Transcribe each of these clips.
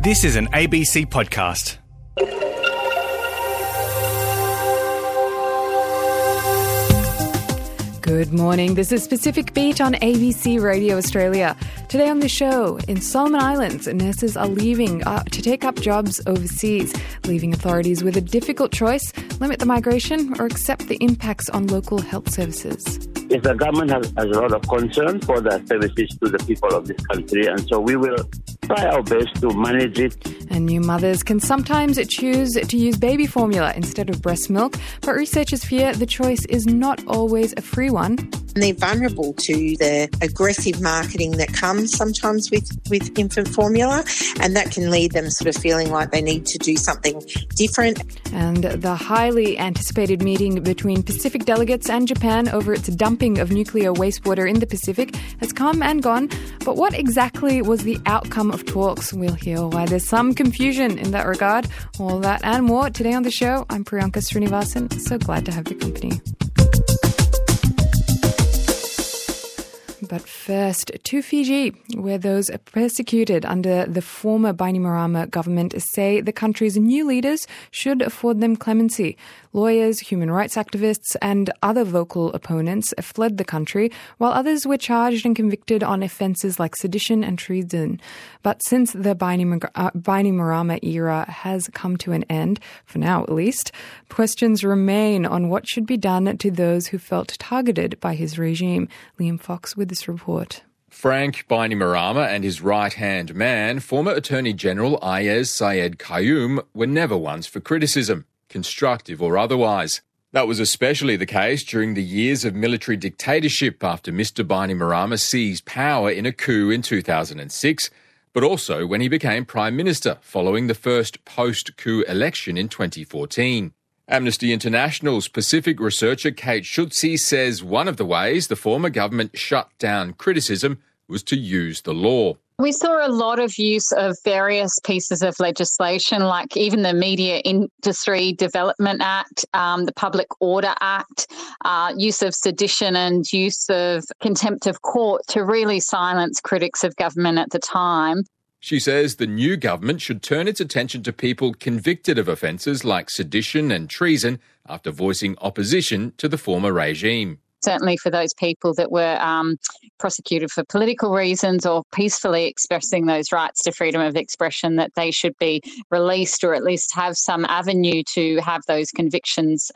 This is an ABC podcast. Good morning. This is Pacific Beat on ABC Radio Australia. Today on the show, in Solomon Islands, nurses are leaving to take up jobs overseas, leaving authorities with a difficult choice: limit the migration or accept the impacts on local health services. Yes, the government has a lot of concern for the services to the people of this country, and so we will try our best to manage it. And new mothers can sometimes choose to use baby formula instead of breast milk, but researchers fear the choice is not always a free one. And they're vulnerable to the aggressive marketing that comes sometimes with infant formula, and that can lead them sort of feeling like they need to do something different. And the highly anticipated meeting between Pacific delegates and Japan over its dumping of nuclear wastewater in the Pacific has come and gone, but what exactly was the outcome of talks? We'll hear why there's some confusion in that regard. All that and more today on the show. I'm Priyanka Srinivasan. So glad to have your company. But first, to Fiji, where those persecuted under the former Bainimarama government say the country's new leaders should afford them clemency. Lawyers, human rights activists and other vocal opponents fled the country, while others were charged and convicted on offences like sedition and treason. But since the Bainimarama era has come to an end, for now at least, questions remain on what should be done to those who felt targeted by his regime. Liam Fox with the report. Frank Bainimarama and his right-hand man, former Attorney General Ayaz Sayed Qayyum, were never ones for criticism, constructive or otherwise. That was especially the case during the years of military dictatorship after Mr. Bainimarama seized power in a coup in 2006, but also when he became Prime Minister following the first post-coup election in 2014. Amnesty International's Pacific researcher Kate Schütze says one of the ways the former government shut down criticism was to use the law. We saw a lot of use of various pieces of legislation, like even the Media Industry Development Act, the Public Order Act, use of sedition and use of contempt of court to really silence critics of government at the time. She says the new government should turn its attention to people convicted of offences like sedition and treason after voicing opposition to the former regime. Certainly for those people that were prosecuted for political reasons or peacefully expressing those rights to freedom of expression, that they should be released or at least have some avenue to have those convictions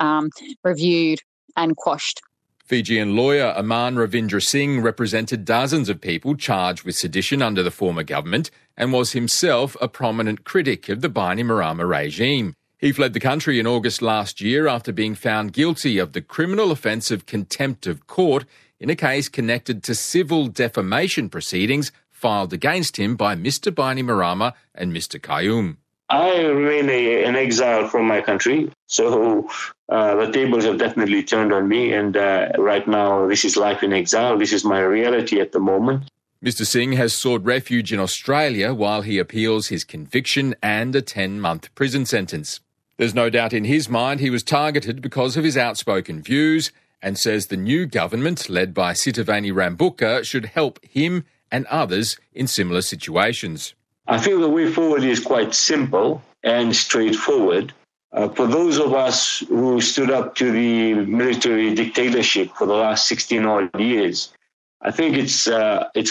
reviewed and quashed. Fijian lawyer Aman Ravindra Singh represented dozens of people charged with sedition under the former government and was himself a prominent critic of the Bainimarama regime. He fled the country in August last year after being found guilty of the criminal offence of contempt of court in a case connected to civil defamation proceedings filed against him by Mr. Bainimarama and Mr. Qayyum. I really in exile from my country, so the tables have definitely turned on me, and right now this is life in exile. This is my reality at the moment. Mr. Singh has sought refuge in Australia while he appeals his conviction and a 10-month prison sentence. There's no doubt in his mind he was targeted because of his outspoken views, and says the new government, led by Sitovani Rambuka, should help him and others in similar situations. I feel the way forward is quite simple and straightforward. For those of us who stood up to the military dictatorship for the last 16-odd years, I think it's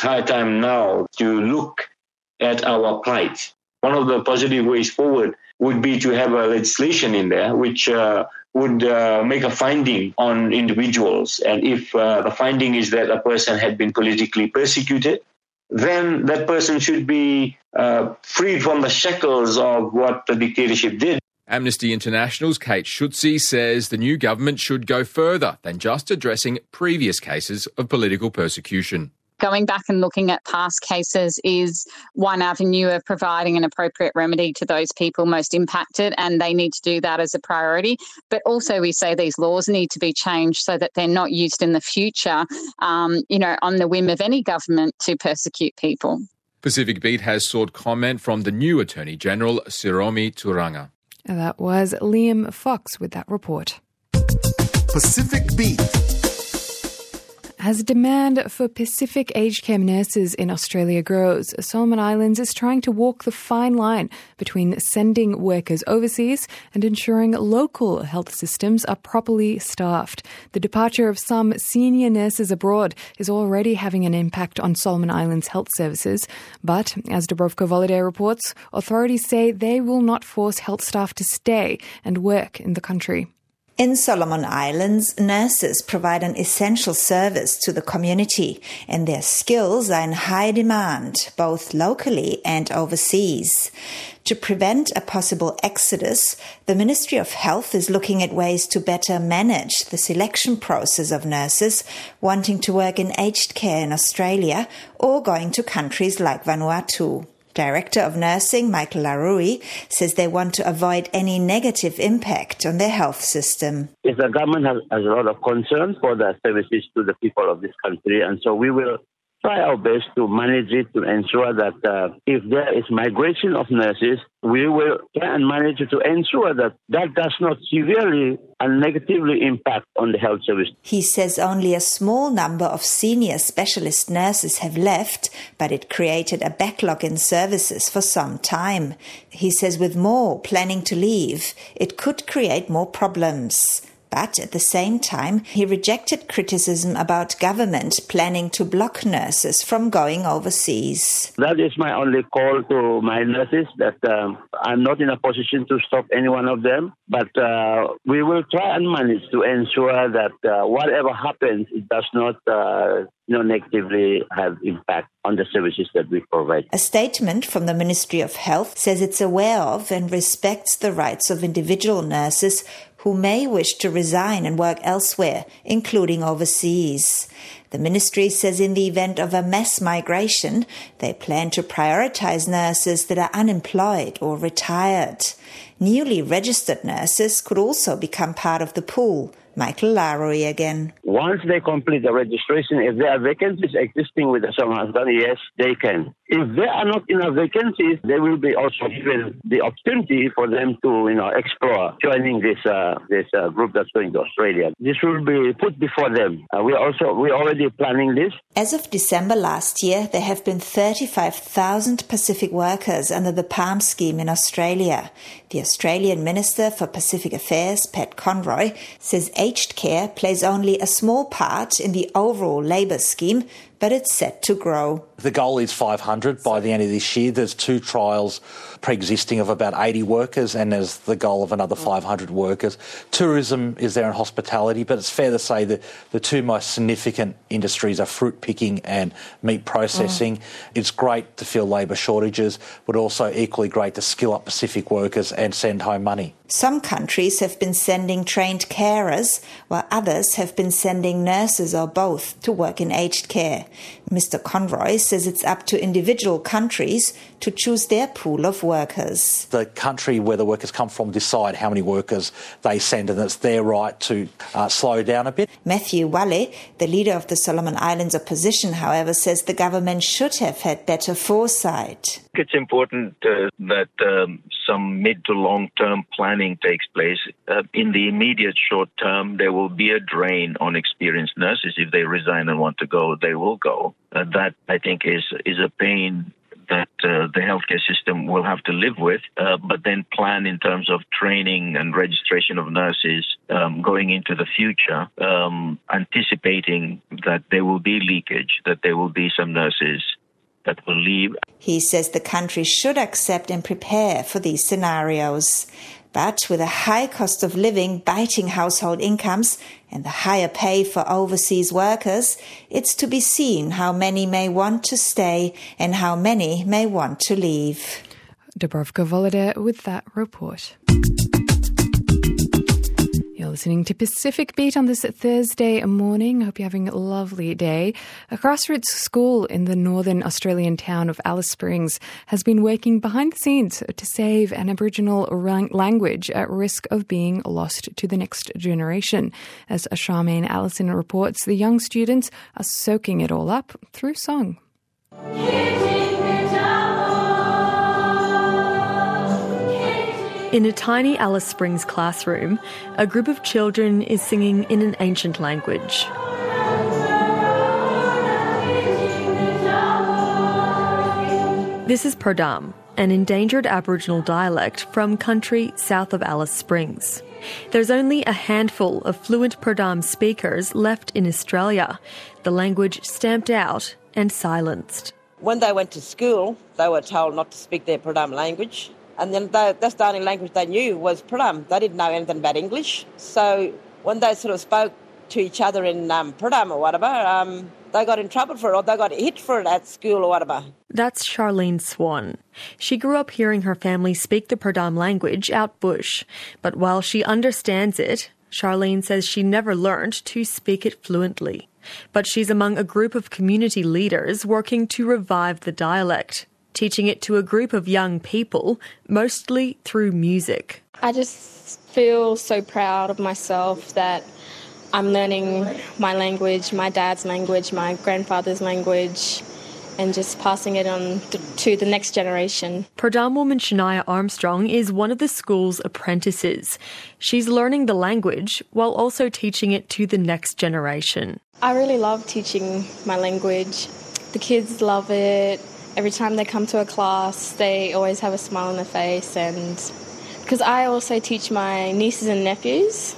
high time now to look at our plight. One of the positive ways forward would be to have a legislation in there which would make a finding on individuals. And if the finding is that a person had been politically persecuted, then that person should be freed from the shackles of what the dictatorship did. Amnesty International's Kate Schütze says the new government should go further than just addressing previous cases of political persecution. Going back and looking at past cases is one avenue of providing an appropriate remedy to those people most impacted, and they need to do that as a priority. But also we say these laws need to be changed so that they're not used in the future, on the whim of any government to persecute people. Pacific Beat has sought comment from the new Attorney General, Siromi Turanga. And that was Liam Fox with that report. Pacific Beat. As demand for Pacific-aged care nurses in Australia grows, Solomon Islands is trying to walk the fine line between sending workers overseas and ensuring local health systems are properly staffed. The departure of some senior nurses abroad is already having an impact on Solomon Islands health services. But, as Dubrovka Volader reports, authorities say they will not force health staff to stay and work in the country. In Solomon Islands, nurses provide an essential service to the community, and their skills are in high demand, both locally and overseas. To prevent a possible exodus, the Ministry of Health is looking at ways to better manage the selection process of nurses wanting to work in aged care in Australia or going to countries like Vanuatu. Director of Nursing Michael Larui says they want to avoid any negative impact on their health system. Yes, the government has a lot of concern for the services to the people of this country, and so we will try our best to manage it to ensure that if there is migration of nurses, we will try and manage to ensure that that does not severely and negatively impact on the health service. He says only a small number of senior specialist nurses have left, but it created a backlog in services for some time. He says with more planning to leave, it could create more problems. But at the same time, he rejected criticism about government planning to block nurses from going overseas. That is my only call to my nurses, that I'm not in a position to stop any one of them. But we will try and manage to ensure that whatever happens, it does not negatively have impact on the services that we provide. A statement from the Ministry of Health says it's aware of and respects the rights of individual nurses who may wish to resign and work elsewhere, including overseas. The ministry says in the event of a mass migration, they plan to prioritise nurses that are unemployed or retired. Newly registered nurses could also become part of the pool. Michael Larui again. Once they complete the registration, if there are vacancies existing with the Solomon Islands, yes, they can. If they are not in a vacancies, there will be also given the opportunity for them to, explore joining this group that's going to Australia. This will be put before them. We're already planning this. As of December last year, there have been 35,000 Pacific workers under the PALM scheme in Australia. The Australian Minister for Pacific Affairs, Pat Conroy, says aged care plays only a small part in the overall labour scheme, but it's set to grow. The goal is 500 by the end of this year. There's two trials pre-existing of about 80 workers, and there's the goal of another 500 workers. Tourism is there and hospitality, but it's fair to say that the two most significant industries are fruit picking and meat processing. It's great to fill labour shortages, but also equally great to skill up Pacific workers and send home money. Some countries have been sending trained carers, while others have been sending nurses or both to work in aged care. Mr. Conroy says it's up to individual countries to choose their pool of workers. The country where the workers come from decide how many workers they send, and it's their right to slow down a bit. Matthew Wale, the leader of the Solomon Islands opposition, however, says the government should have had better foresight. It's important that some mid to long-term planning takes place. In the immediate short term, there will be a drain on experienced nurses. If they resign and want to go, they will go. That, I think, is a pain that the healthcare system will have to live with, but then plan in terms of training and registration of nurses going into the future, anticipating that there will be leakage, that there will be some nurses that will leave. He says the country should accept and prepare for these scenarios. But with a high cost of living biting household incomes and the higher pay for overseas workers, it's to be seen how many may want to stay and how many may want to leave. Dubrovka Volader with that report. You're listening to Pacific Beat on this Thursday morning. I hope you're having a lovely day. A grassroots school in the northern Australian town of Alice Springs has been working behind the scenes to save an Aboriginal language at risk of being lost to the next generation. As Charmaine Allison reports, the young students are soaking it all up through song. In a tiny Alice Springs classroom, a group of children is singing in an ancient language. This is Pradham, an endangered Aboriginal dialect from country south of Alice Springs. There's only a handful of fluent Pradham speakers left in Australia, the language stamped out and silenced. When they went to school, they were told not to speak their Pradham language, and then that's the only language they knew was Pradham. They didn't know anything about English, so when they sort of spoke to each other in Pradham or whatever, they got in trouble for it, or they got hit for it at school or whatever. That's Charlene Swan. She grew up hearing her family speak the Pradham language out bush, but while she understands it, Charlene says she never learned to speak it fluently. But she's among a group of community leaders working to revive the dialect, teaching it to a group of young people, mostly through music. I just feel so proud of myself that I'm learning my language, my dad's language, my grandfather's language, and just passing it on to the next generation. Pradham woman Shania Armstrong is one of the school's apprentices. She's learning the language while also teaching it to the next generation. I really love teaching my language. The kids love it. Every time they come to a class, they always have a smile on their face. And because I also teach my nieces and nephews,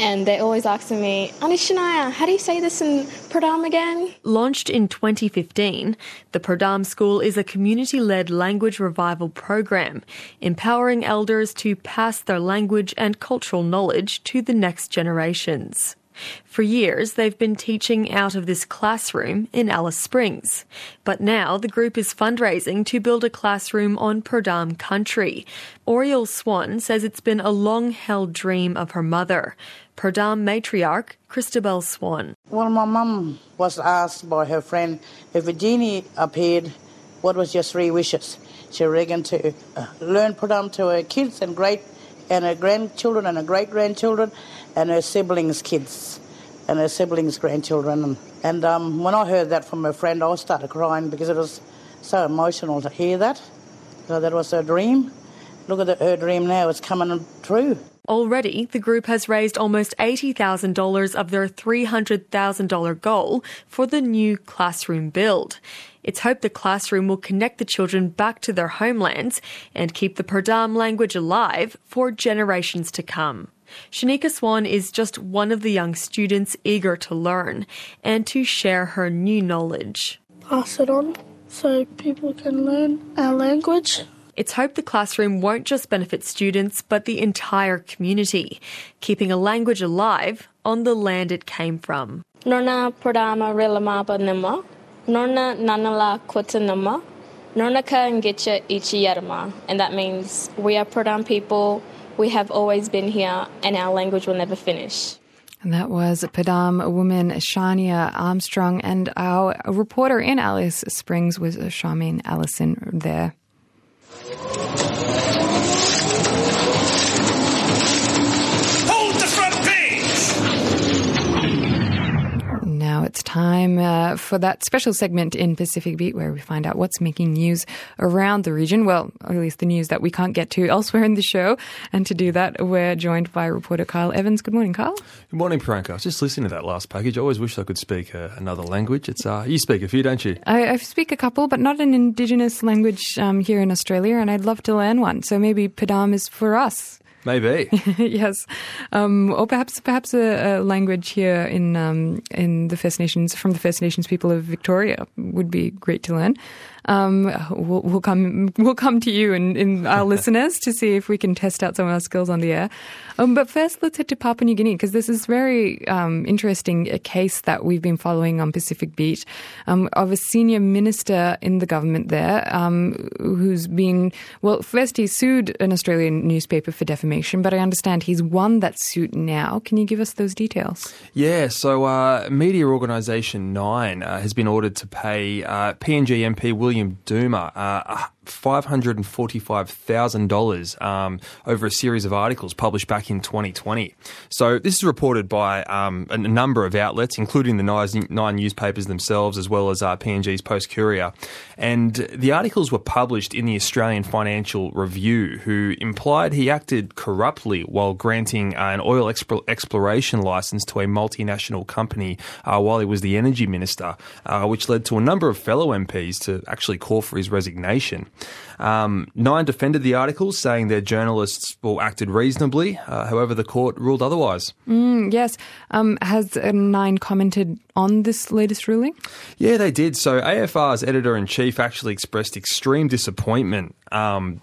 and they're always asking me, "Auntie Shania, how do you say this in Pradham again?" Launched in 2015, the Pradham School is a community-led language revival program, empowering elders to pass their language and cultural knowledge to the next generations. For years, they've been teaching out of this classroom in Alice Springs. But now the group is fundraising to build a classroom on Pradham country. Oriole Swan says it's been a long-held dream of her mother, Pradham matriarch Christabel Swan. Well, my mum was asked by her friend, if a genie appeared, what was your three wishes? She reckoned to learn Pradham to her kids and her grandchildren and her great-grandchildren and her siblings' kids and her siblings' grandchildren. And when I heard that from her friend, I started crying because it was so emotional to hear that. So that was her dream. Look at her dream now, it's coming true. Already, the group has raised almost $80,000 of their $300,000 goal for the new classroom build. It's hoped the classroom will connect the children back to their homelands and keep the Pradham language alive for generations to come. Shanika Swan is just one of the young students eager to learn and to share her new knowledge. Pass it on so people can learn our language. It's hoped the classroom won't just benefit students, but the entire community, keeping a language alive on the land it came from. Nona Pradhama Rilamaba Nima, Nona Nanala Kotanama, Nona Ka Ngecha Ichiyarama, and that means we are Pradham people, we have always been here, and our language will never finish. And that was Pradham woman Shania Armstrong, and our reporter in Alice Springs was Charmaine Allison there. Hold the front page! Now it's time for that special segment in Pacific Beat where we find out what's making news around the region. Well, at least the news that we can't get to elsewhere in the show. And to do that, we're joined by reporter Kyle Evans. Good morning, Kyle. Good morning, Priyanka. I was just listening to that last package. I always wish I could speak another language. You speak a few, don't you? I speak a couple, but not an Indigenous language here in Australia, and I'd love to learn one. So maybe Pradham is for us. Maybe. Yes. Or perhaps a language here in the First Nations, from the First Nations people of Victoria would be great to learn. We'll come to you and our listeners to see if we can test out some of our skills on the air. But first, let's head to Papua New Guinea, because this is very interesting a case that we've been following on Pacific Beat of a senior minister in the government there who's been, well, first he sued an Australian newspaper for defamation, but I understand he's won that suit now. Can you give us those details? Yeah, so media organisation Nine has been ordered to pay PNG MP William Doomer $545,000 over a series of articles published back in 2020. So this is reported by a number of outlets, including the nine newspapers themselves, as well as PNG's Post Courier. And the articles were published in the Australian Financial Review, who implied he acted corruptly while granting an oil exploration license to a multinational company while he was the energy minister, which led to a number of fellow MPs to actually call for his resignation. Nine defended the articles, saying their journalists acted reasonably. However, the court ruled otherwise. Yes. Has Nine commented on this latest ruling? Yeah, they did. So AFR's editor-in-chief actually expressed extreme disappointment.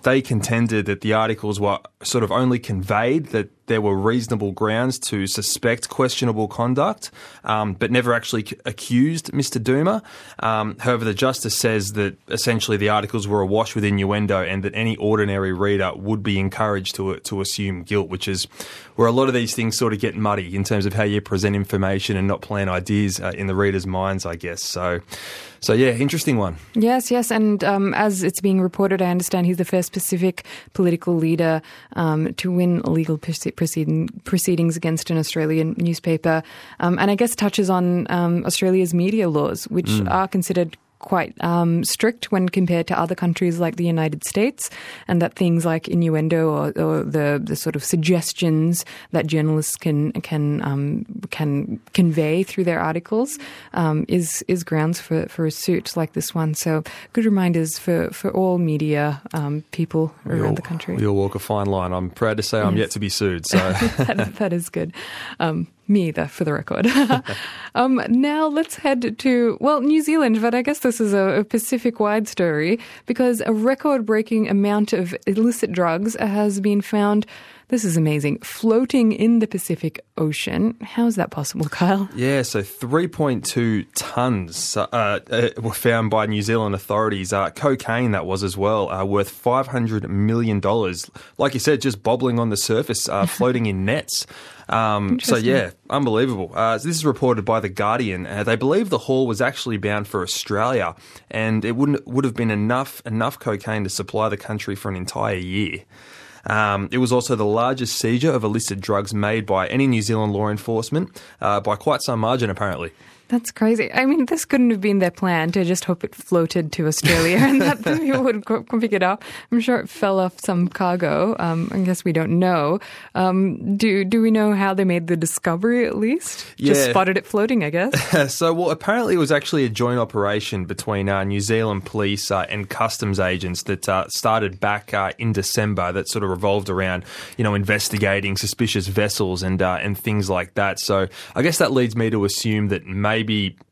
They contended that the articles were sort of only conveyed that there were reasonable grounds to suspect questionable conduct, but never actually accused Mr. Doomer. However, the justice says that essentially the articles were awash with innuendo and that any ordinary reader would be encouraged to assume guilt, which is where a lot of these things sort of get muddy in terms of how you present information and not plant ideas in the reader's minds, I guess. So yeah, interesting one. Yes. And as it's being reported, I understand he's the first Pacific political leader to win legal proceedings against an Australian newspaper. And I guess touches on Australia's media laws, which are considered quite strict when compared to other countries like the United States, and that things like innuendo or the sort of suggestions that journalists can convey through their articles is grounds for a suit like this one. So good reminders for all media people around the country. You'll walk a fine line. I'm proud to say I'm yet to be sued. So that is good. Me either, for the record. Now let's head to, New Zealand, but I guess this is a Pacific-wide story because a record-breaking amount of illicit drugs has been found, this is amazing, floating in the Pacific Ocean. How is that possible, Kyle? Yeah, so 3.2 tonnes were found by New Zealand authorities. Cocaine, that was as well, worth $500 million. Like you said, just bobbling on the surface, floating in nets. So yeah, unbelievable. This is reported by The Guardian. They believe the haul was actually bound for Australia, and it would have been enough cocaine to supply the country for an entire year. It was also the largest seizure of illicit drugs made by any New Zealand law enforcement, by quite some margin, apparently. That's crazy. I mean, this couldn't have been their plan to just hope it floated to Australia and that the people would pick it up. I'm sure it fell off some cargo. I guess we don't know. Do we know how they made the discovery at least? Yeah. Just spotted it floating, I guess. So, apparently it was actually a joint operation between New Zealand police and customs agents that started back in December that sort of revolved around, investigating suspicious vessels and things like that. So I guess that leads me to assume that maybe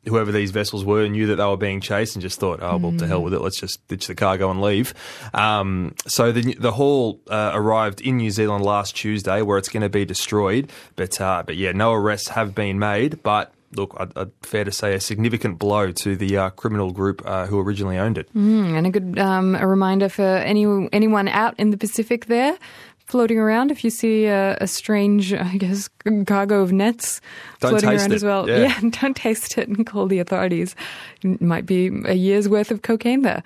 whoever these vessels were knew that they were being chased and just thought, to hell with it, let's just ditch the cargo and leave. So the haul arrived in New Zealand last Tuesday, where it's going to be destroyed. But yeah, no arrests have been made. But look, fair to say a significant blow to the criminal group who originally owned it. And a good a reminder for anyone out in the Pacific there. Floating around, if you see a strange, I guess, cargo of nets floating around as well. Yeah, don't taste it and call the authorities. It might be a year's worth of cocaine there.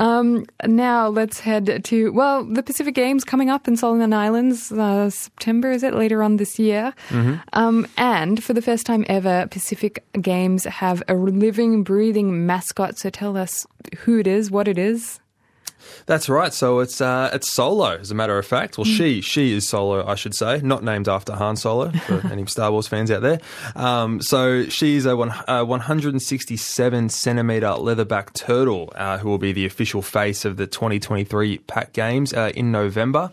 Now let's head to, the Pacific Games coming up in Solomon Islands, September, is it? Later on this year. Mm-hmm. And for the first time ever, Pacific Games have a living, breathing mascot. So tell us who it is, what it is. That's right. So it's Solo, as a matter of fact. Well, she is Solo, I should say, not named after Han Solo, for any Star Wars fans out there. So she's a 167-centimetre leatherback turtle who will be the official face of the 2023 PAC Games in November.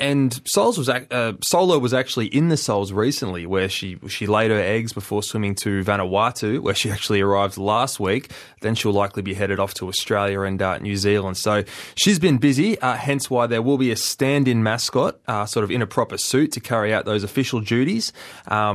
And Solo was actually in the Soles recently, where she laid her eggs before swimming to Vanuatu, where she actually arrived last week. Then she'll likely be headed off to Australia and New Zealand. So she's been busy, hence why there will be a stand-in mascot, sort of in a proper suit, to carry out those official duties,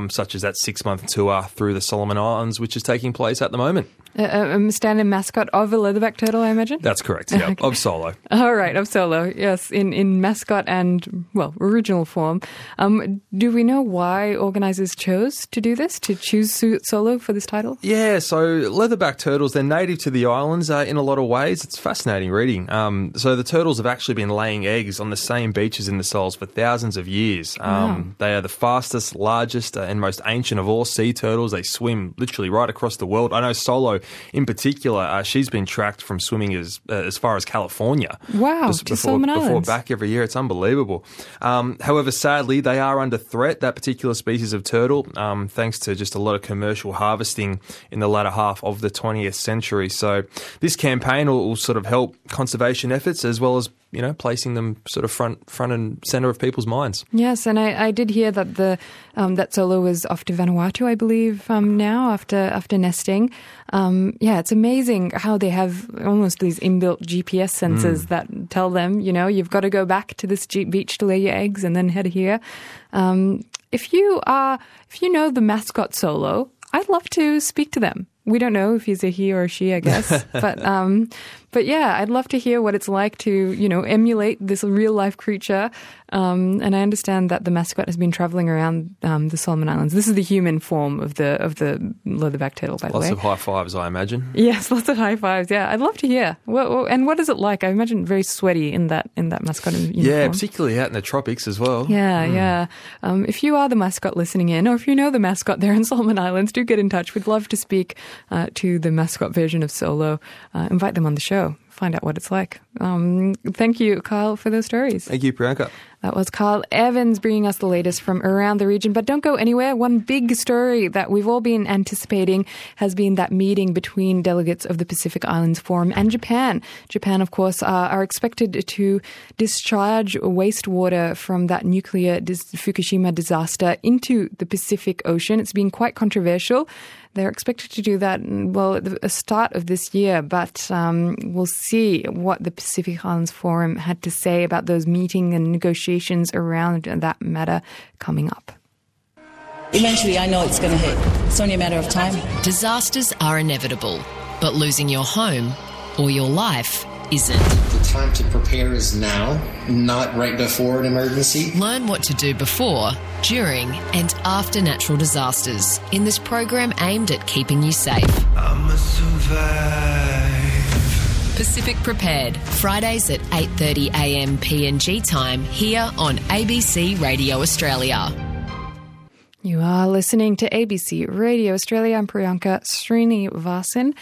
such as that 6-month tour through the Solomon Islands, which is taking place at the moment. Standard mascot of a leatherback turtle, I imagine? That's correct, yeah, okay. Of Solo. All right, of Solo, yes, in mascot and, well, original form. Do we know why organisers chose to do this, to choose Solo for this title? Yeah, so leatherback turtles, they're native to the islands in a lot of ways. It's fascinating reading. So the turtles have actually been laying eggs on the same beaches in the Soles for thousands of years. Wow. They are the fastest, largest, and most ancient of all sea turtles. They swim literally right across the world. I know Solo in particular, she's been tracked from swimming as far as California. Wow, to Solomon Islands. Before back every year. It's unbelievable. However, sadly, they are under threat, that particular species of turtle, thanks to just a lot of commercial harvesting in the latter half of the 20th century. So this campaign will sort of help conservation efforts as well as, you know, placing them sort of front and centre of people's minds. Yes, and I did hear that that Solo was off to Vanuatu, I believe, now after nesting. Yeah, it's amazing how they have almost these inbuilt GPS sensors that tell them, you know, you've got to go back to this beach to lay your eggs and then head here. If you know the mascot Solo, I'd love to speak to them. We don't know if he's a he or a she, I guess. But yeah, I'd love to hear what it's like to, you know, emulate this real-life creature. And I understand that the mascot has been travelling around the Solomon Islands. This is the human form of the leatherback turtle, by the way. Lots of high fives, I imagine. Yes, lots of high fives, yeah. I'd love to hear. And what is it like? I imagine very sweaty in that mascot uniform. Yeah, particularly out in the tropics as well. Yeah, yeah. If you are the mascot listening in, or if you know the mascot there in Solomon Islands, do get in touch. We'd love to speak to the mascot version of Solo. Invite them on the show. Find out what it's like. Thank you, Kyle, for those stories. Thank you, Priyanka. That was Kyle Evans bringing us the latest from around the region. But don't go anywhere. One big story that we've all been anticipating has been that meeting between delegates of the Pacific Islands Forum and Japan. Japan, of course, are expected to discharge wastewater from that nuclear Fukushima disaster into the Pacific Ocean. It's been quite controversial. They're expected to do that, well, at the start of this year, but we'll see what the Pacific Islands Forum had to say about those meetings and negotiations around that matter coming up. Eventually, I know it's going to hit. It's only a matter of time. Disasters are inevitable, but losing your home or your life isn't. The time to prepare is now, not right before an emergency. Learn what to do before, during, and after natural disasters in this program aimed at keeping you safe. I'm a survivor. Pacific Prepared, Fridays at 8:30 a.m. PNG time here on ABC Radio Australia. You are listening to ABC Radio Australia. I'm Priyanka Srinivasan.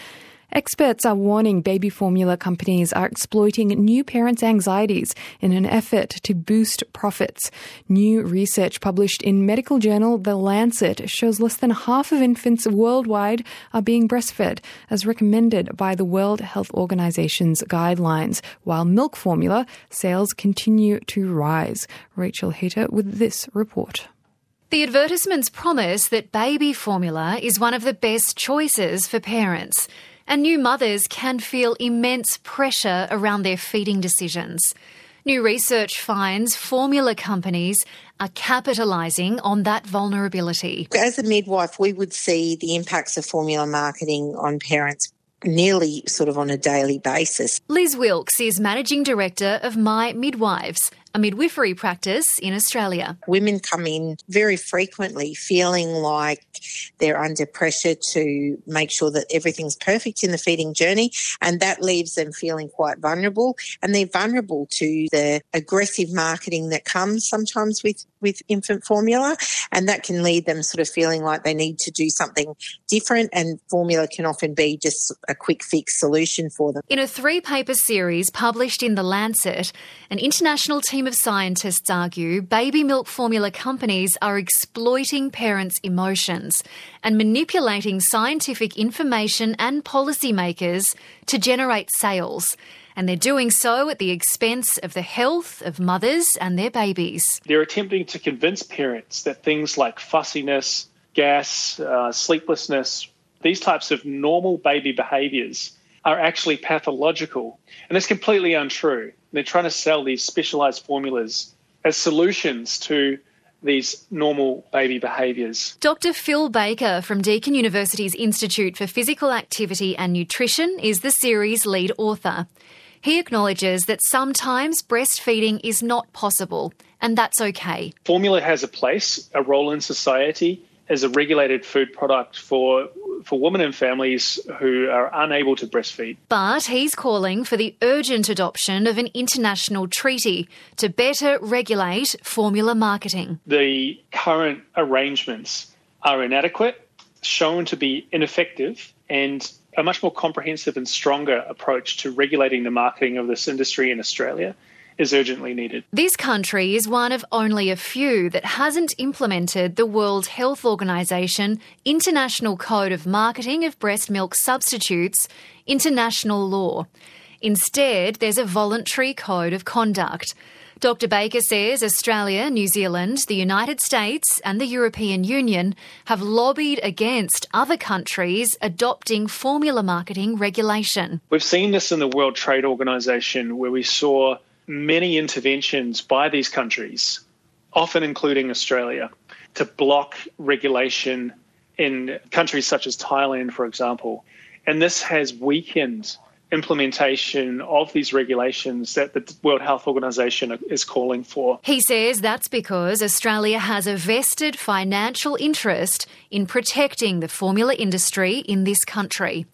Experts are warning baby formula companies are exploiting new parents' anxieties in an effort to boost profits. New research published in medical journal The Lancet shows less than half of infants worldwide are being breastfed, as recommended by the World Health Organization's guidelines, while milk formula sales continue to rise. Rachel Hitter with this report. The advertisements promise that baby formula is one of the best choices for parents, and new mothers can feel immense pressure around their feeding decisions. New research finds formula companies are capitalising on that vulnerability. As a midwife, we would see the impacts of formula marketing on parents nearly sort of on a daily basis. Liz Wilkes is Managing Director of My Midwives, a midwifery practice in Australia. Women come in very frequently feeling like they're under pressure to make sure that everything's perfect in the feeding journey, and that leaves them feeling quite vulnerable, and they're vulnerable to the aggressive marketing that comes sometimes with infant formula, and that can lead them sort of feeling like they need to do something different, and formula can often be just a quick fix solution for them. In a three-paper series published in The Lancet, an international team of scientists argue baby milk formula companies are exploiting parents' emotions and manipulating scientific information and policymakers to generate sales. And they're doing so at the expense of the health of mothers and their babies. They're attempting to convince parents that things like fussiness, gas, sleeplessness, these types of normal baby behaviours are actually pathological. And that's completely untrue. They're trying to sell these specialised formulas as solutions to these normal baby behaviours. Dr. Phil Baker from Deakin University's Institute for Physical Activity and Nutrition is the series' lead author. He acknowledges that sometimes breastfeeding is not possible, and that's okay. Formula has a place, a role in society, as a regulated food product for women and families who are unable to breastfeed. But he's calling for the urgent adoption of an international treaty to better regulate formula marketing. The current arrangements are inadequate, shown to be ineffective, and a much more comprehensive and stronger approach to regulating the marketing of this industry in Australia is urgently needed. This country is one of only a few that hasn't implemented the World Health Organization International Code of Marketing of Breast Milk Substitutes into national law. Instead, there's a voluntary code of conduct. Dr. Baker says Australia, New Zealand, the United States and the European Union have lobbied against other countries adopting formula marketing regulation. We've seen this in the World Trade Organization, where we saw many interventions by these countries, often including Australia, to block regulation in countries such as Thailand, for example. And this has weakened implementation of these regulations that the World Health Organization is calling for. He says that's because Australia has a vested financial interest in protecting the formula industry in this country.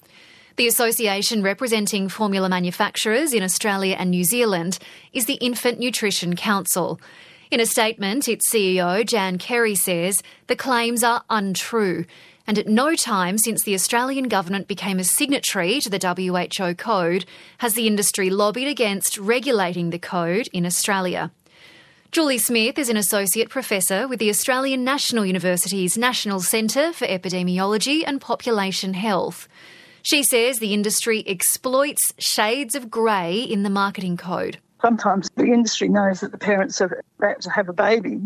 The association representing formula manufacturers in Australia and New Zealand is the Infant Nutrition Council. In a statement, its CEO, Jan Kerry, says the claims are untrue, and at no time since the Australian government became a signatory to the WHO code has the industry lobbied against regulating the code in Australia. Julie Smith is an associate professor with the Australian National University's National Centre for Epidemiology and Population Health. She says the industry exploits shades of grey in the marketing code. Sometimes the industry knows that the parents are about to have a baby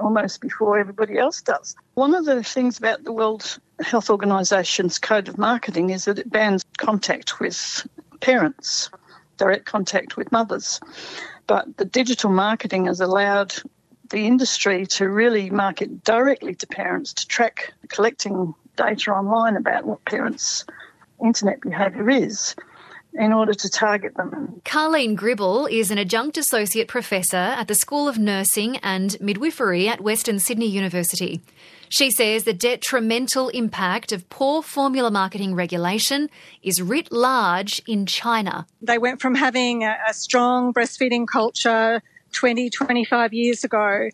almost before everybody else does. One of the things about the World Health Organisation's Code of Marketing is that it bans contact with parents, direct contact with mothers. But the digital marketing has allowed the industry to really market directly to parents, to track collecting data online about what parents' internet behaviour is in order to target them. Carleen Gribble is an adjunct associate professor at the School of Nursing and Midwifery at Western Sydney University. She says the detrimental impact of poor formula marketing regulation is writ large in China. They went from having a strong breastfeeding culture 20, 25 years ago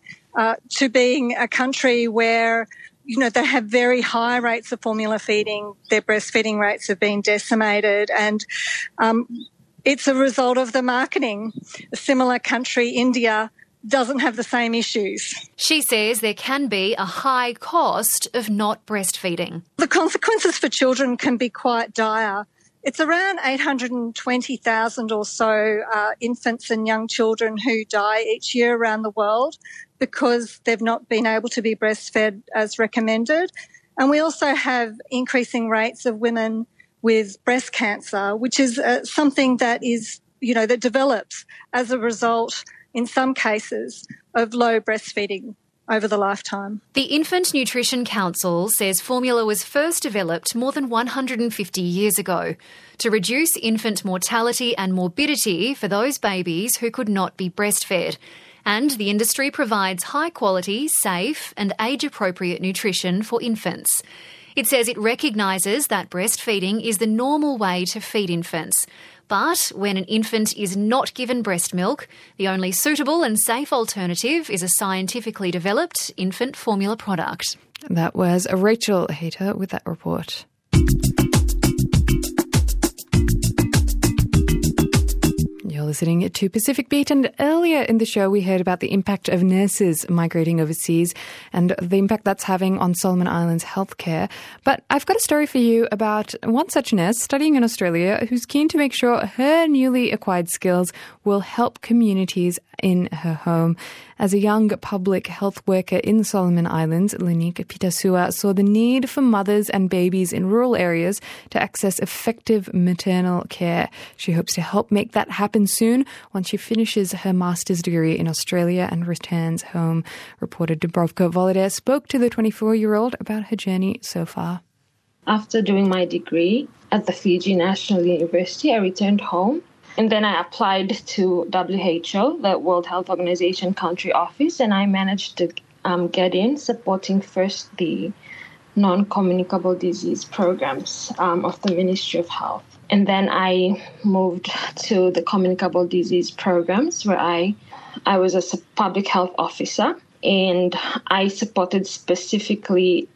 to being a country where, you know, they have very high rates of formula feeding. Their breastfeeding rates have been decimated, and it's a result of the marketing. A similar country, India, doesn't have the same issues. She says there can be a high cost of not breastfeeding. The consequences for children can be quite dire. It's around 820,000 or so infants and young children who die each year around the world because they've not been able to be breastfed as recommended. And we also have increasing rates of women with breast cancer, which is something that is, you know, that develops as a result, in some cases, of low breastfeeding over the lifetime. The Infant Nutrition Council says formula was first developed more than 150 years ago to reduce infant mortality and morbidity for those babies who could not be breastfed. And the industry provides high-quality, safe and age-appropriate nutrition for infants. It says it recognises that breastfeeding is the normal way to feed infants. But when an infant is not given breast milk, the only suitable and safe alternative is a scientifically developed infant formula product. That was Rachel Hitter with that report. You're listening to Pacific Beat, and earlier in the show we heard about the impact of nurses migrating overseas and the impact that's having on Solomon Islands healthcare. But I've got a story for you about one such nurse studying in Australia who's keen to make sure her newly acquired skills will help communities in her home. As a young public health worker in the Solomon Islands, Lenique Pitasua saw the need for mothers and babies in rural areas to access effective maternal care. She hopes to help make that happen soon once she finishes her master's degree in Australia and returns home. Reporter Dubrovka Volader spoke to the 24-year-old about her journey so far. After doing my degree at the Fiji National University, I returned home. And then I applied to WHO, the World Health Organization country office, and I managed to get in, supporting first the non-communicable disease programs of the Ministry of Health. And then I moved to the communicable disease programs where I was a public health officer, and I supported specifically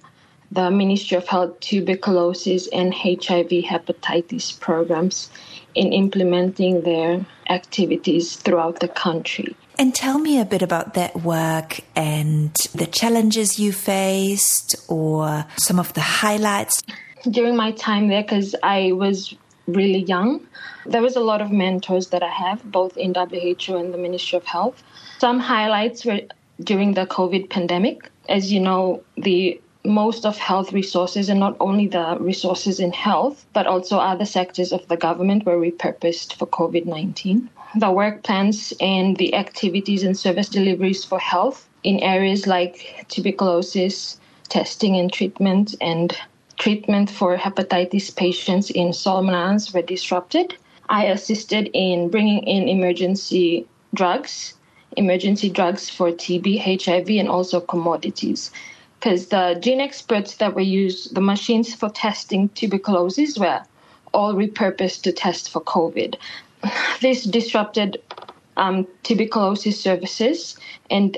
the Ministry of Health tuberculosis and HIV hepatitis programs in implementing their activities throughout the country. And tell me a bit about that work and the challenges you faced or some of the highlights. During my time there, because I was really young, there was a lot of mentors that I have, both in WHO and the Ministry of Health. Some highlights were during the COVID pandemic. As you know, the most of health resources, and not only the resources in health, but also other sectors of the government, were repurposed for COVID-19. The work plans and the activities and service deliveries for health in areas like tuberculosis, testing and treatment for hepatitis patients in Solomon Islands were disrupted. I assisted in bringing in emergency drugs for TB, HIV, and also commodities. Because the gene experts that were used, the machines for testing tuberculosis, were all repurposed to test for COVID. This disrupted tuberculosis services, and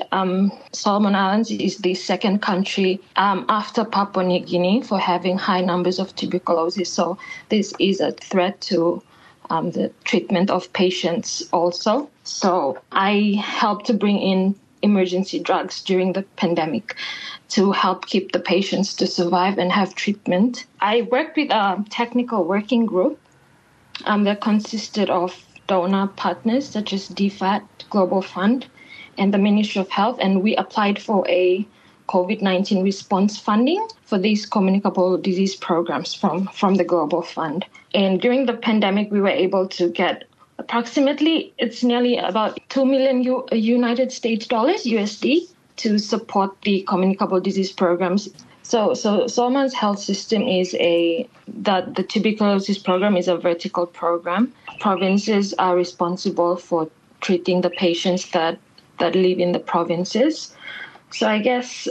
Solomon Islands is the second country after Papua New Guinea for having high numbers of tuberculosis. So this is a threat to the treatment of patients also. So I helped to bring in emergency drugs during the pandemic to help keep the patients to survive and have treatment. I worked with a technical working group that consisted of donor partners such as DFAT, Global Fund, and the Ministry of Health, and we applied for a COVID-19 response funding for these communicable disease programs from the Global Fund. And during the pandemic, we were able to get approximately, it's nearly about 2 million United States dollars, USD, to support the communicable disease programs. So Solomon's health system is the tuberculosis program is a vertical program. Provinces are responsible for treating the patients that live in the provinces. So I guess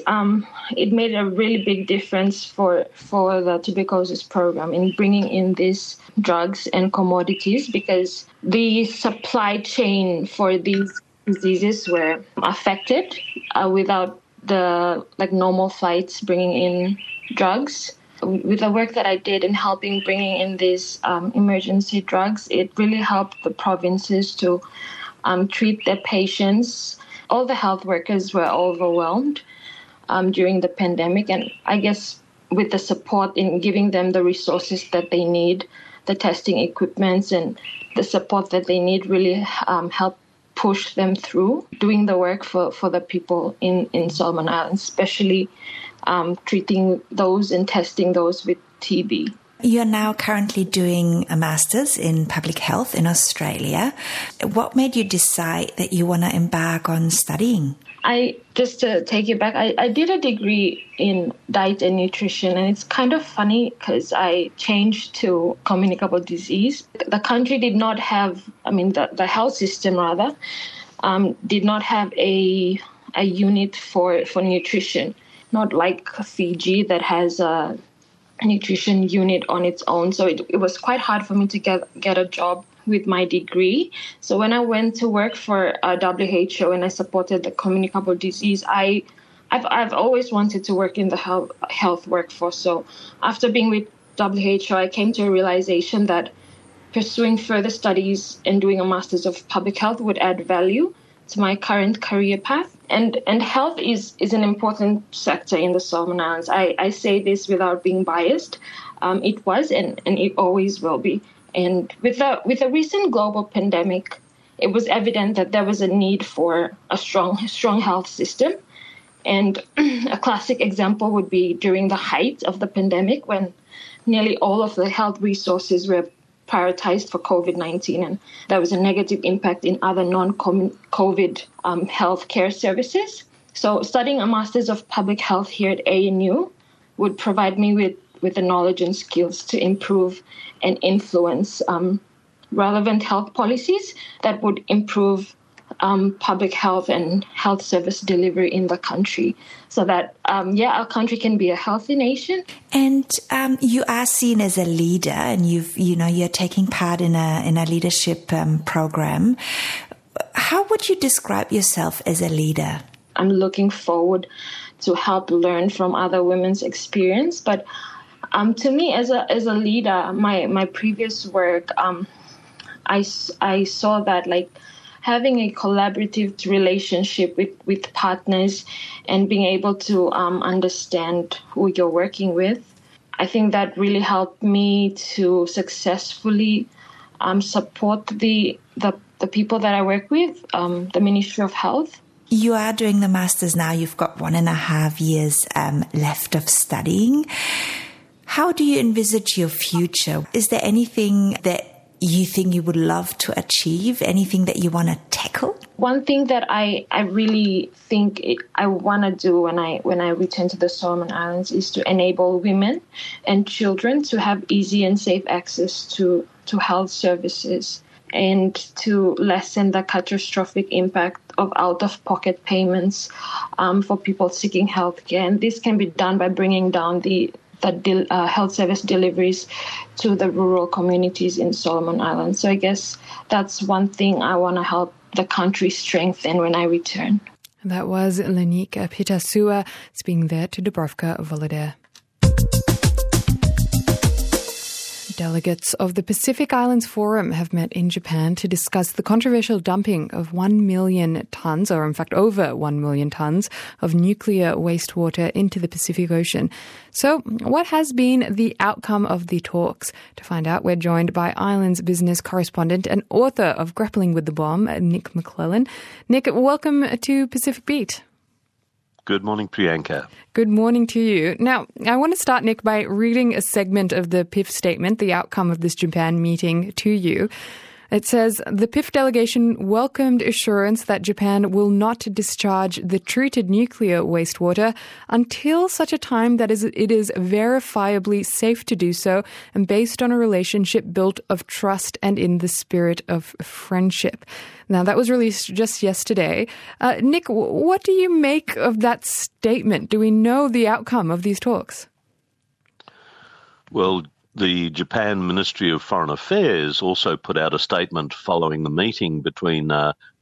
it made a really big difference for the tuberculosis program in bringing in these drugs and commodities, because the supply chain for these diseases were affected without the normal flights bringing in drugs. With the work that I did in helping bringing in these emergency drugs, it really helped the provinces to treat their patients. All the health workers were overwhelmed during the pandemic, and I guess with the support in giving them the resources that they need, the testing equipments and the support that they need really helped push them through doing the work for the people in Solomon Islands, especially treating those and testing those with TB. You're now currently doing a master's in public health in Australia. What made you decide that you want to embark on studying? Just to take you back, I did a degree in diet and nutrition, and it's kind of funny because I changed to communicable disease. The country did not have, the health system rather, did not have a unit for nutrition, not like Fiji that has a nutrition unit on its own. So it was quite hard for me to get a job with my degree. So when I went to work for WHO and I supported the communicable disease, I've always wanted to work in the health workforce. So after being with WHO, I came to a realization that pursuing further studies and doing a master's of public health would add value to my current career path. And health is an important sector in the Solomon Islands. I say this without being biased. It was and it always will be. And with the recent global pandemic, it was evident that there was a need for a strong health system. And a classic example would be during the height of the pandemic, when nearly all of the health resources were prioritized for COVID-19, and there was a negative impact in other non-COVID healthcare services. So studying a Master's of Public Health here at ANU would provide me with the knowledge and skills to improve and influence relevant health policies that would improve public health and health service delivery in the country, so that, our country can be a healthy nation. And you are seen as a leader, and you're taking part in a leadership program. How would you describe yourself as a leader? I'm looking forward to help learn from other women's experience, but to me, as a leader, my previous work, I saw that having a collaborative relationship with partners and being able to understand who you're working with. I think that really helped me to successfully support the people that I work with, the Ministry of Health. You are doing the Masters now. You've got 1.5 years left of studying. How do you envisage your future? Is there anything that you think you would love to achieve, anything that you want to tackle? One thing that I really think I want to do when I return to the Solomon Islands is to enable women and children to have easy and safe access to health services, and to lessen the catastrophic impact of out-of-pocket payments for people seeking health care. And this can be done by bringing down the health service deliveries to the rural communities in Solomon Islands. So I guess that's one thing I want to help the country strengthen when I return. And that was Lenique Pitasua speaking there to Dubrovka Volader. Delegates of the Pacific Islands Forum have met in Japan to discuss the controversial dumping of 1 million tonnes, or in fact over 1 million tonnes, of nuclear wastewater into the Pacific Ocean. So what has been the outcome of the talks? To find out, we're joined by Islands business correspondent and author of Grappling with the Bomb, Nick McClellan. Nick, welcome to Pacific Beat. Good morning, Priyanka. Good morning to you. Now, I want to start, Nick, by reading a segment of the PIF statement, the outcome of this Japan meeting, to you. It says, the PIF delegation welcomed assurance that Japan will not discharge the treated nuclear wastewater until such a time that it is verifiably safe to do so, and based on a relationship built of trust and in the spirit of friendship. Now, that was released just yesterday. Nick, what do you make of that statement? Do we know the outcome of these talks? Well, the Japan Ministry of Foreign Affairs also put out a statement following the meeting between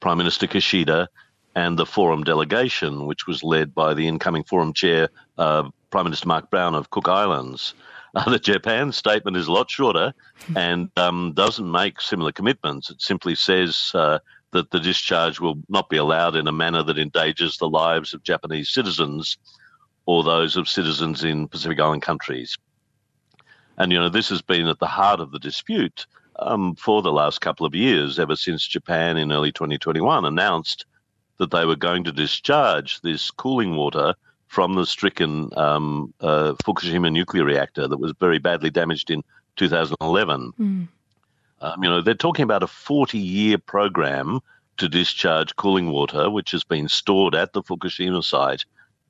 Prime Minister Kishida and the Forum delegation, which was led by the incoming Forum Chair, Prime Minister Mark Brown of Cook Islands. The Japan statement is a lot shorter and doesn't make similar commitments. It simply says that the discharge will not be allowed in a manner that endangers the lives of Japanese citizens or those of citizens in Pacific Island countries. And, this has been at the heart of the dispute for the last couple of years, ever since Japan in early 2021 announced that they were going to discharge this cooling water from the stricken Fukushima nuclear reactor that was very badly damaged in 2011. Mm. They're talking about a 40-year program to discharge cooling water, which has been stored at the Fukushima site.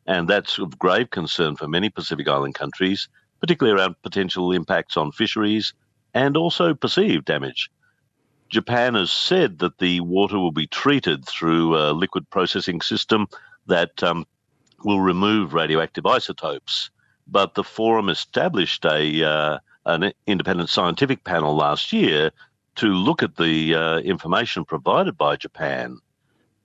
And that's of grave concern for many Pacific Island countries, particularly around potential impacts on fisheries and also perceived damage. Japan has said that the water will be treated through a liquid processing system that will remove radioactive isotopes. But the Forum established an independent scientific panel last year to look at the information provided by Japan.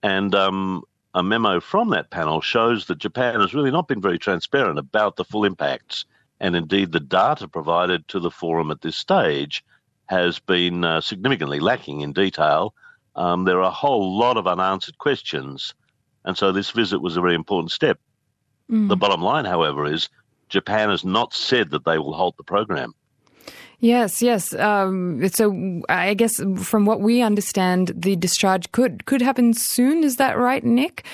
And a memo from that panel shows that Japan has really not been very transparent about the full impacts. And indeed, the data provided to the Forum at this stage has been significantly lacking in detail. There are a whole lot of unanswered questions. And so this visit was a very important step. Mm. The bottom line, however, is Japan has not said that they will halt the program. Yes. So I guess from what we understand, the discharge could happen soon. Is that right, Nick?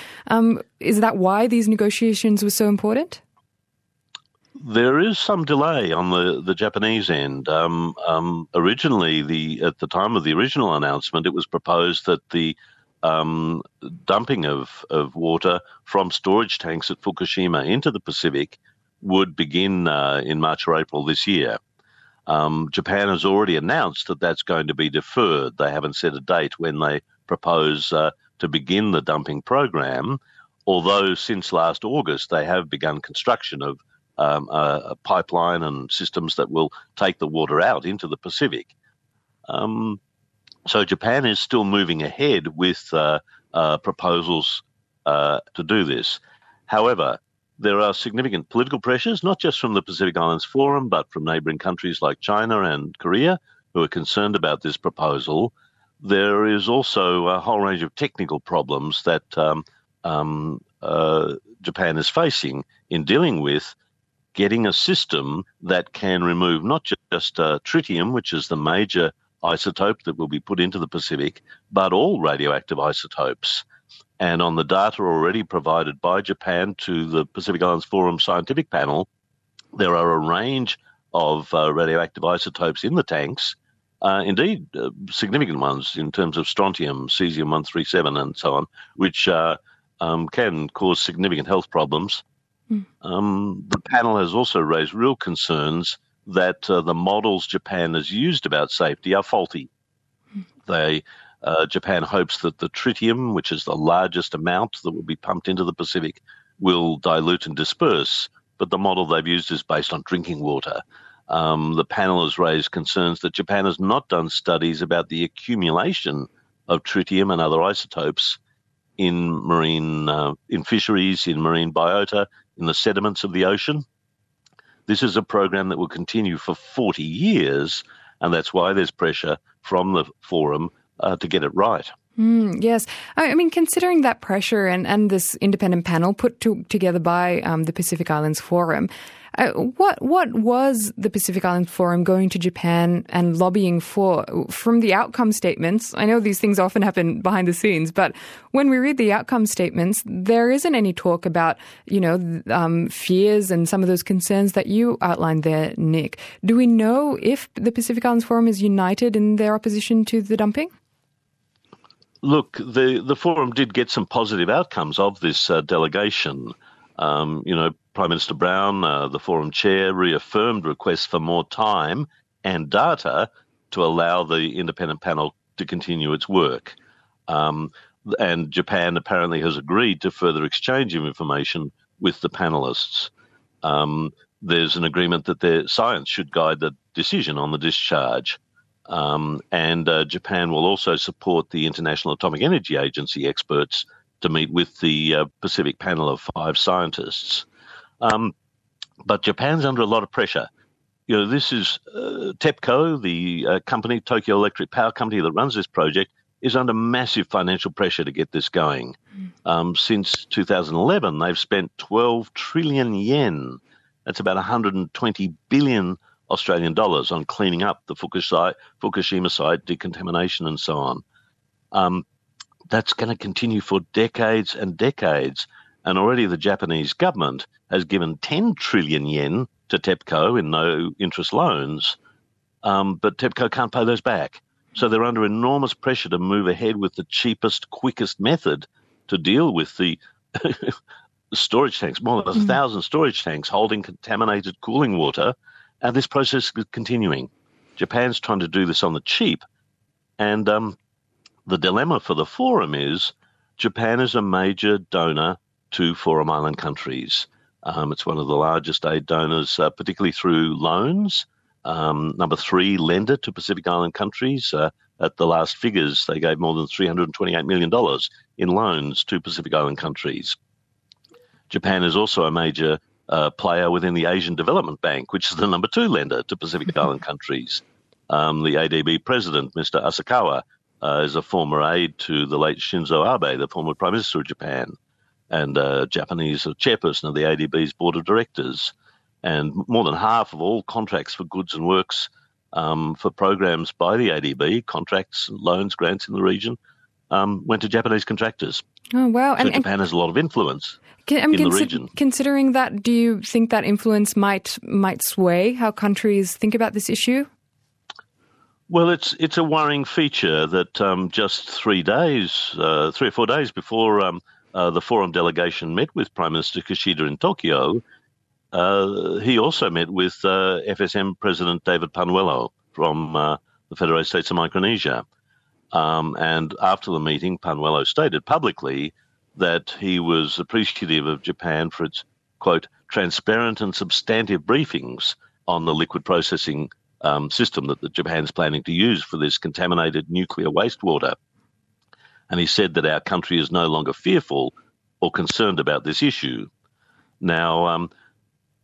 Is that why these negotiations were so important? There is some delay on the Japanese end. Originally, at the time of the original announcement, it was proposed that the dumping of water from storage tanks at Fukushima into the Pacific would begin in March or April this year. Japan has already announced that that's going to be deferred. They haven't set a date when they propose to begin the dumping program, although since last August they have begun construction of a pipeline and systems that will take the water out into the Pacific. So Japan is still moving ahead with proposals to do this. However, there are significant political pressures, not just from the Pacific Islands Forum, but from neighbouring countries like China and Korea, who are concerned about this proposal. There is also a whole range of technical problems that Japan is facing in dealing with getting a system that can remove not just tritium, which is the major isotope that will be put into the Pacific, but all radioactive isotopes. And on the data already provided by Japan to the Pacific Islands Forum Scientific Panel, there are a range of radioactive isotopes in the tanks, indeed significant ones in terms of strontium, cesium-137 and so on, which can cause significant health problems. Mm. The panel has also raised real concerns that the models Japan has used about safety are faulty. Mm. Japan hopes that the tritium, which is the largest amount that will be pumped into the Pacific, will dilute and disperse, but the model they've used is based on drinking water. The panel has raised concerns that Japan has not done studies about the accumulation of tritium and other isotopes in marine, in fisheries, in marine biota, in the sediments of the ocean. This is a program that will continue for 40 years, and that's why there's pressure from the forum to get it right. Yes. I mean, considering that pressure and this independent panel put together by the Pacific Islands Forum, what was the Pacific Islands Forum going to Japan and lobbying for? From the outcome statements, I know these things often happen behind the scenes, but when we read the outcome statements, there isn't any talk about, fears and some of those concerns that you outlined there, Nick. Do we know if the Pacific Islands Forum is united in their opposition to the dumping? Look, the forum did get some positive outcomes of this delegation. Prime Minister Brown, the forum chair, reaffirmed requests for more time and data to allow the independent panel to continue its work. And Japan apparently has agreed to further exchange of information with the panellists. There's an agreement that their science should guide the decision on the discharge. And Japan will also support the International Atomic Energy Agency experts to meet with the Pacific panel of 5 scientists. But Japan's under a lot of pressure. This is TEPCO, the company, Tokyo Electric Power Company, that runs this project, is under massive financial pressure to get this going. Since 2011, they've spent 12 trillion yen. That's about 120 billion Australian dollars on cleaning up the Fukushima site, decontamination and so on. That's going to continue for decades and decades. And already the Japanese government has given 10 trillion yen to TEPCO in no-interest loans, but TEPCO can't pay those back. So they're under enormous pressure to move ahead with the cheapest, quickest method to deal with the storage tanks, more than 1,000 storage tanks holding contaminated cooling water. And this process is continuing. Japan's trying to do this on the cheap. And the dilemma for the forum is Japan is a major donor to Forum Island countries. It's one of the largest aid donors, particularly through loans. Number 3 lender to Pacific Island countries. At the last figures, they gave more than $328 million in loans to Pacific Island countries. Japan is also a major player within the Asian Development Bank, which is the number 2 lender to Pacific Island countries. The ADB president, Mr. Asakawa, is a former aide to the late Shinzo Abe, the former Prime Minister of Japan, and Japanese chairperson of the ADB's board of directors. And more than half of all contracts for goods and works for programs by the ADB, contracts, loans, grants in the region, went to Japanese contractors. Oh, wow. So Japan has a lot of influence in the region. Considering that, do you think that influence might sway how countries think about this issue? Well, it's a worrying feature that just 3 or 4 days before the forum delegation met with Prime Minister Kishida in Tokyo, he also met with FSM President David Panuelo from the Federated States of Micronesia. And after the meeting, Panuelo stated publicly that he was appreciative of Japan for its, quote, transparent and substantive briefings on the liquid processing system that Japan's planning to use for this contaminated nuclear wastewater. And he said that our country is no longer fearful or concerned about this issue. Now,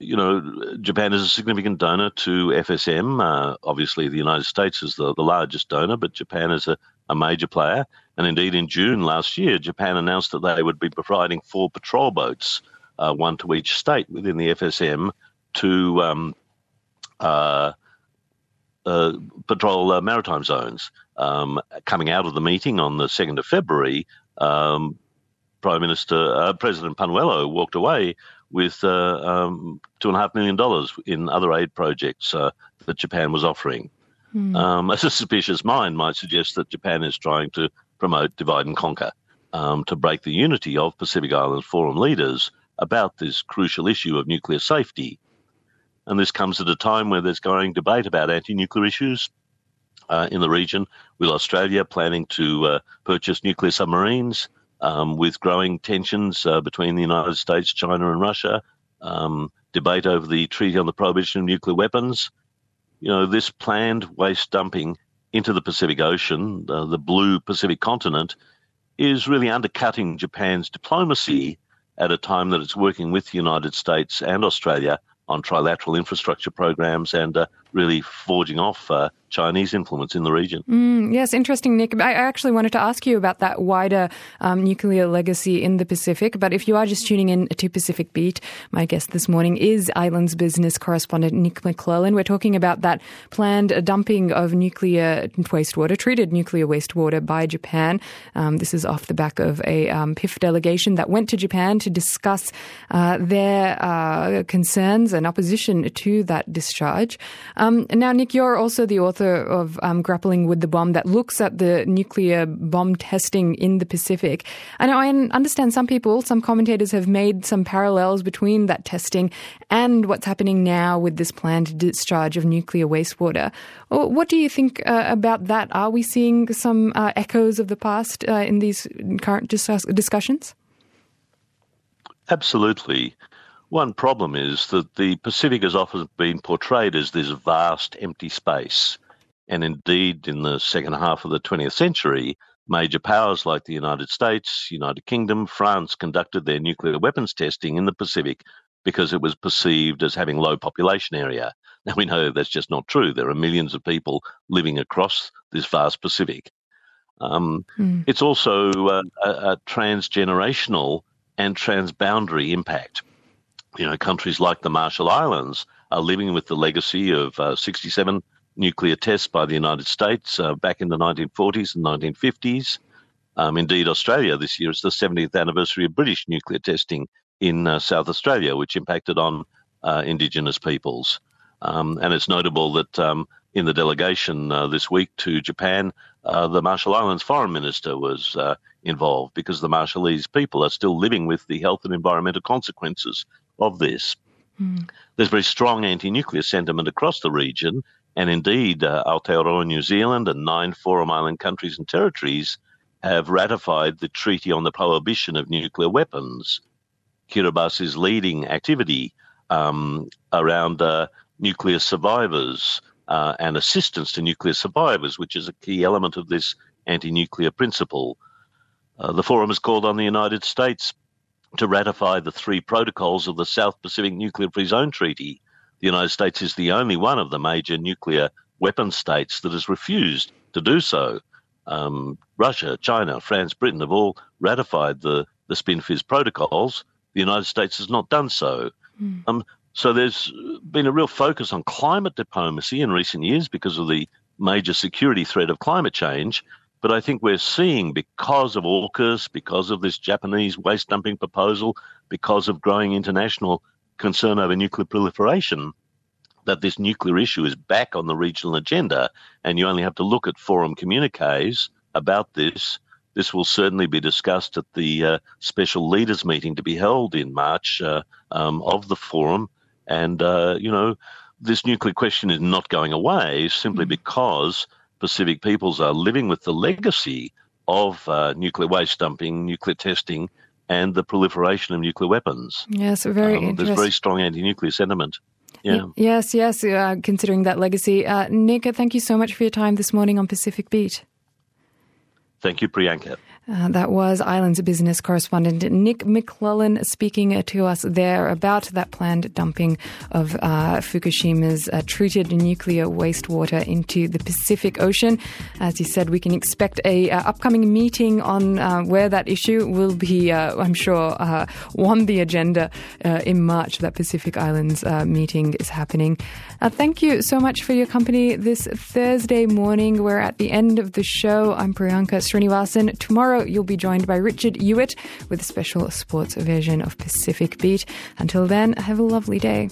Japan is a significant donor to FSM. Obviously, the United States is the largest donor, but Japan is a major player. And indeed, in June last year, Japan announced that they would be providing 4 patrol boats, one to each state within the FSM, to patrol maritime zones. Coming out of the meeting on the 2nd of February, President Panuelo walked away with $2.5 million in other aid projects that Japan was offering. A suspicious mind might suggest that Japan is trying to promote divide and conquer to break the unity of Pacific Islands Forum leaders about this crucial issue of nuclear safety. And this comes at a time where there's growing debate about anti-nuclear issues in the region, with Australia planning to purchase nuclear submarines, with growing tensions between the United States, China and Russia, debate over the Treaty on the Prohibition of Nuclear Weapons. You know, this planned waste dumping into the Pacific Ocean, the blue Pacific continent, is really undercutting Japan's diplomacy at a time that it's working with the United States and Australia on trilateral infrastructure programs and really forging off Chinese influence in the region. Yes, interesting, Nick. I actually wanted to ask you about that wider nuclear legacy in the Pacific, but if you are just tuning in to Pacific Beat, my guest this morning is Islands Business correspondent Nick McClellan. We're talking about that planned dumping of nuclear wastewater, treated nuclear wastewater by Japan. This is off the back of a PIF delegation that went to Japan to discuss their concerns and opposition to that discharge. Now, Nick, you're also the author of Grappling with the Bomb that looks at the nuclear bomb testing in the Pacific. And I understand some commentators have made some parallels between that testing and what's happening now with this planned discharge of nuclear wastewater. What do you think about that? Are we seeing some echoes of the past in these current discussions? Absolutely. One problem is that the Pacific has often been portrayed as this vast empty space. And indeed, in the second half of the 20th century, major powers like the United States, United Kingdom, France conducted their nuclear weapons testing in the Pacific because it was perceived as having low population area. Now, we know that's just not true. There are millions of people living across this vast Pacific. It's also a transgenerational and transboundary impact. You know, countries like the Marshall Islands are living with the legacy of 67 nuclear tests by the United States back in the 1940s and 1950s. Indeed, Australia this year is the 70th anniversary of British nuclear testing in South Australia, which impacted on Indigenous peoples. And it's notable that in the delegation this week to Japan, the Marshall Islands foreign minister was involved because the Marshallese people are still living with the health and environmental consequences of this. There's very strong anti-nuclear sentiment across the region, and indeed Aotearoa New Zealand and 9 Forum Island countries and territories have ratified the Treaty on the Prohibition of Nuclear Weapons. Kiribati's leading activity around nuclear survivors and assistance to nuclear survivors, which is a key element of this anti-nuclear principle. The forum has called on the United States to ratify the 3 protocols of the South Pacific Nuclear Free Zone Treaty. The United States is the only one of the major nuclear weapon states that has refused to do so. Russia, China, France, Britain have all ratified the SPINFIS protocols. The United States has not done so. So there's been a real focus on climate diplomacy in recent years because of the major security threat of climate change, But I think we're seeing, because of AUKUS, because of this Japanese waste-dumping proposal, because of growing international concern over nuclear proliferation, that this nuclear issue is back on the regional agenda, and you only have to look at forum communiques about this. This will certainly be discussed at the special leaders meeting to be held in March of the forum. And, this nuclear question is not going away simply because Pacific peoples are living with the legacy of nuclear waste dumping, nuclear testing, and the proliferation of nuclear weapons. Yes, very interesting. There's very strong anti-nuclear sentiment. Yeah. Yes, considering that legacy. Nick, thank you so much for your time this morning on Pacific Beat. Thank you, Priyanka. That was Islands Business correspondent Nick McClellan speaking to us there about that planned dumping of Fukushima's treated nuclear wastewater into the Pacific Ocean. As he said, we can expect a upcoming meeting on where that issue will be, I'm sure, on the agenda in March. That Pacific Islands meeting is happening. Thank you so much for your company this Thursday morning. We're at the end of the show. I'm Priyanka Srinivasan. Tomorrow you'll be joined by Richard Hewitt with a special sports version of Pacific Beat. Until then, have a lovely day.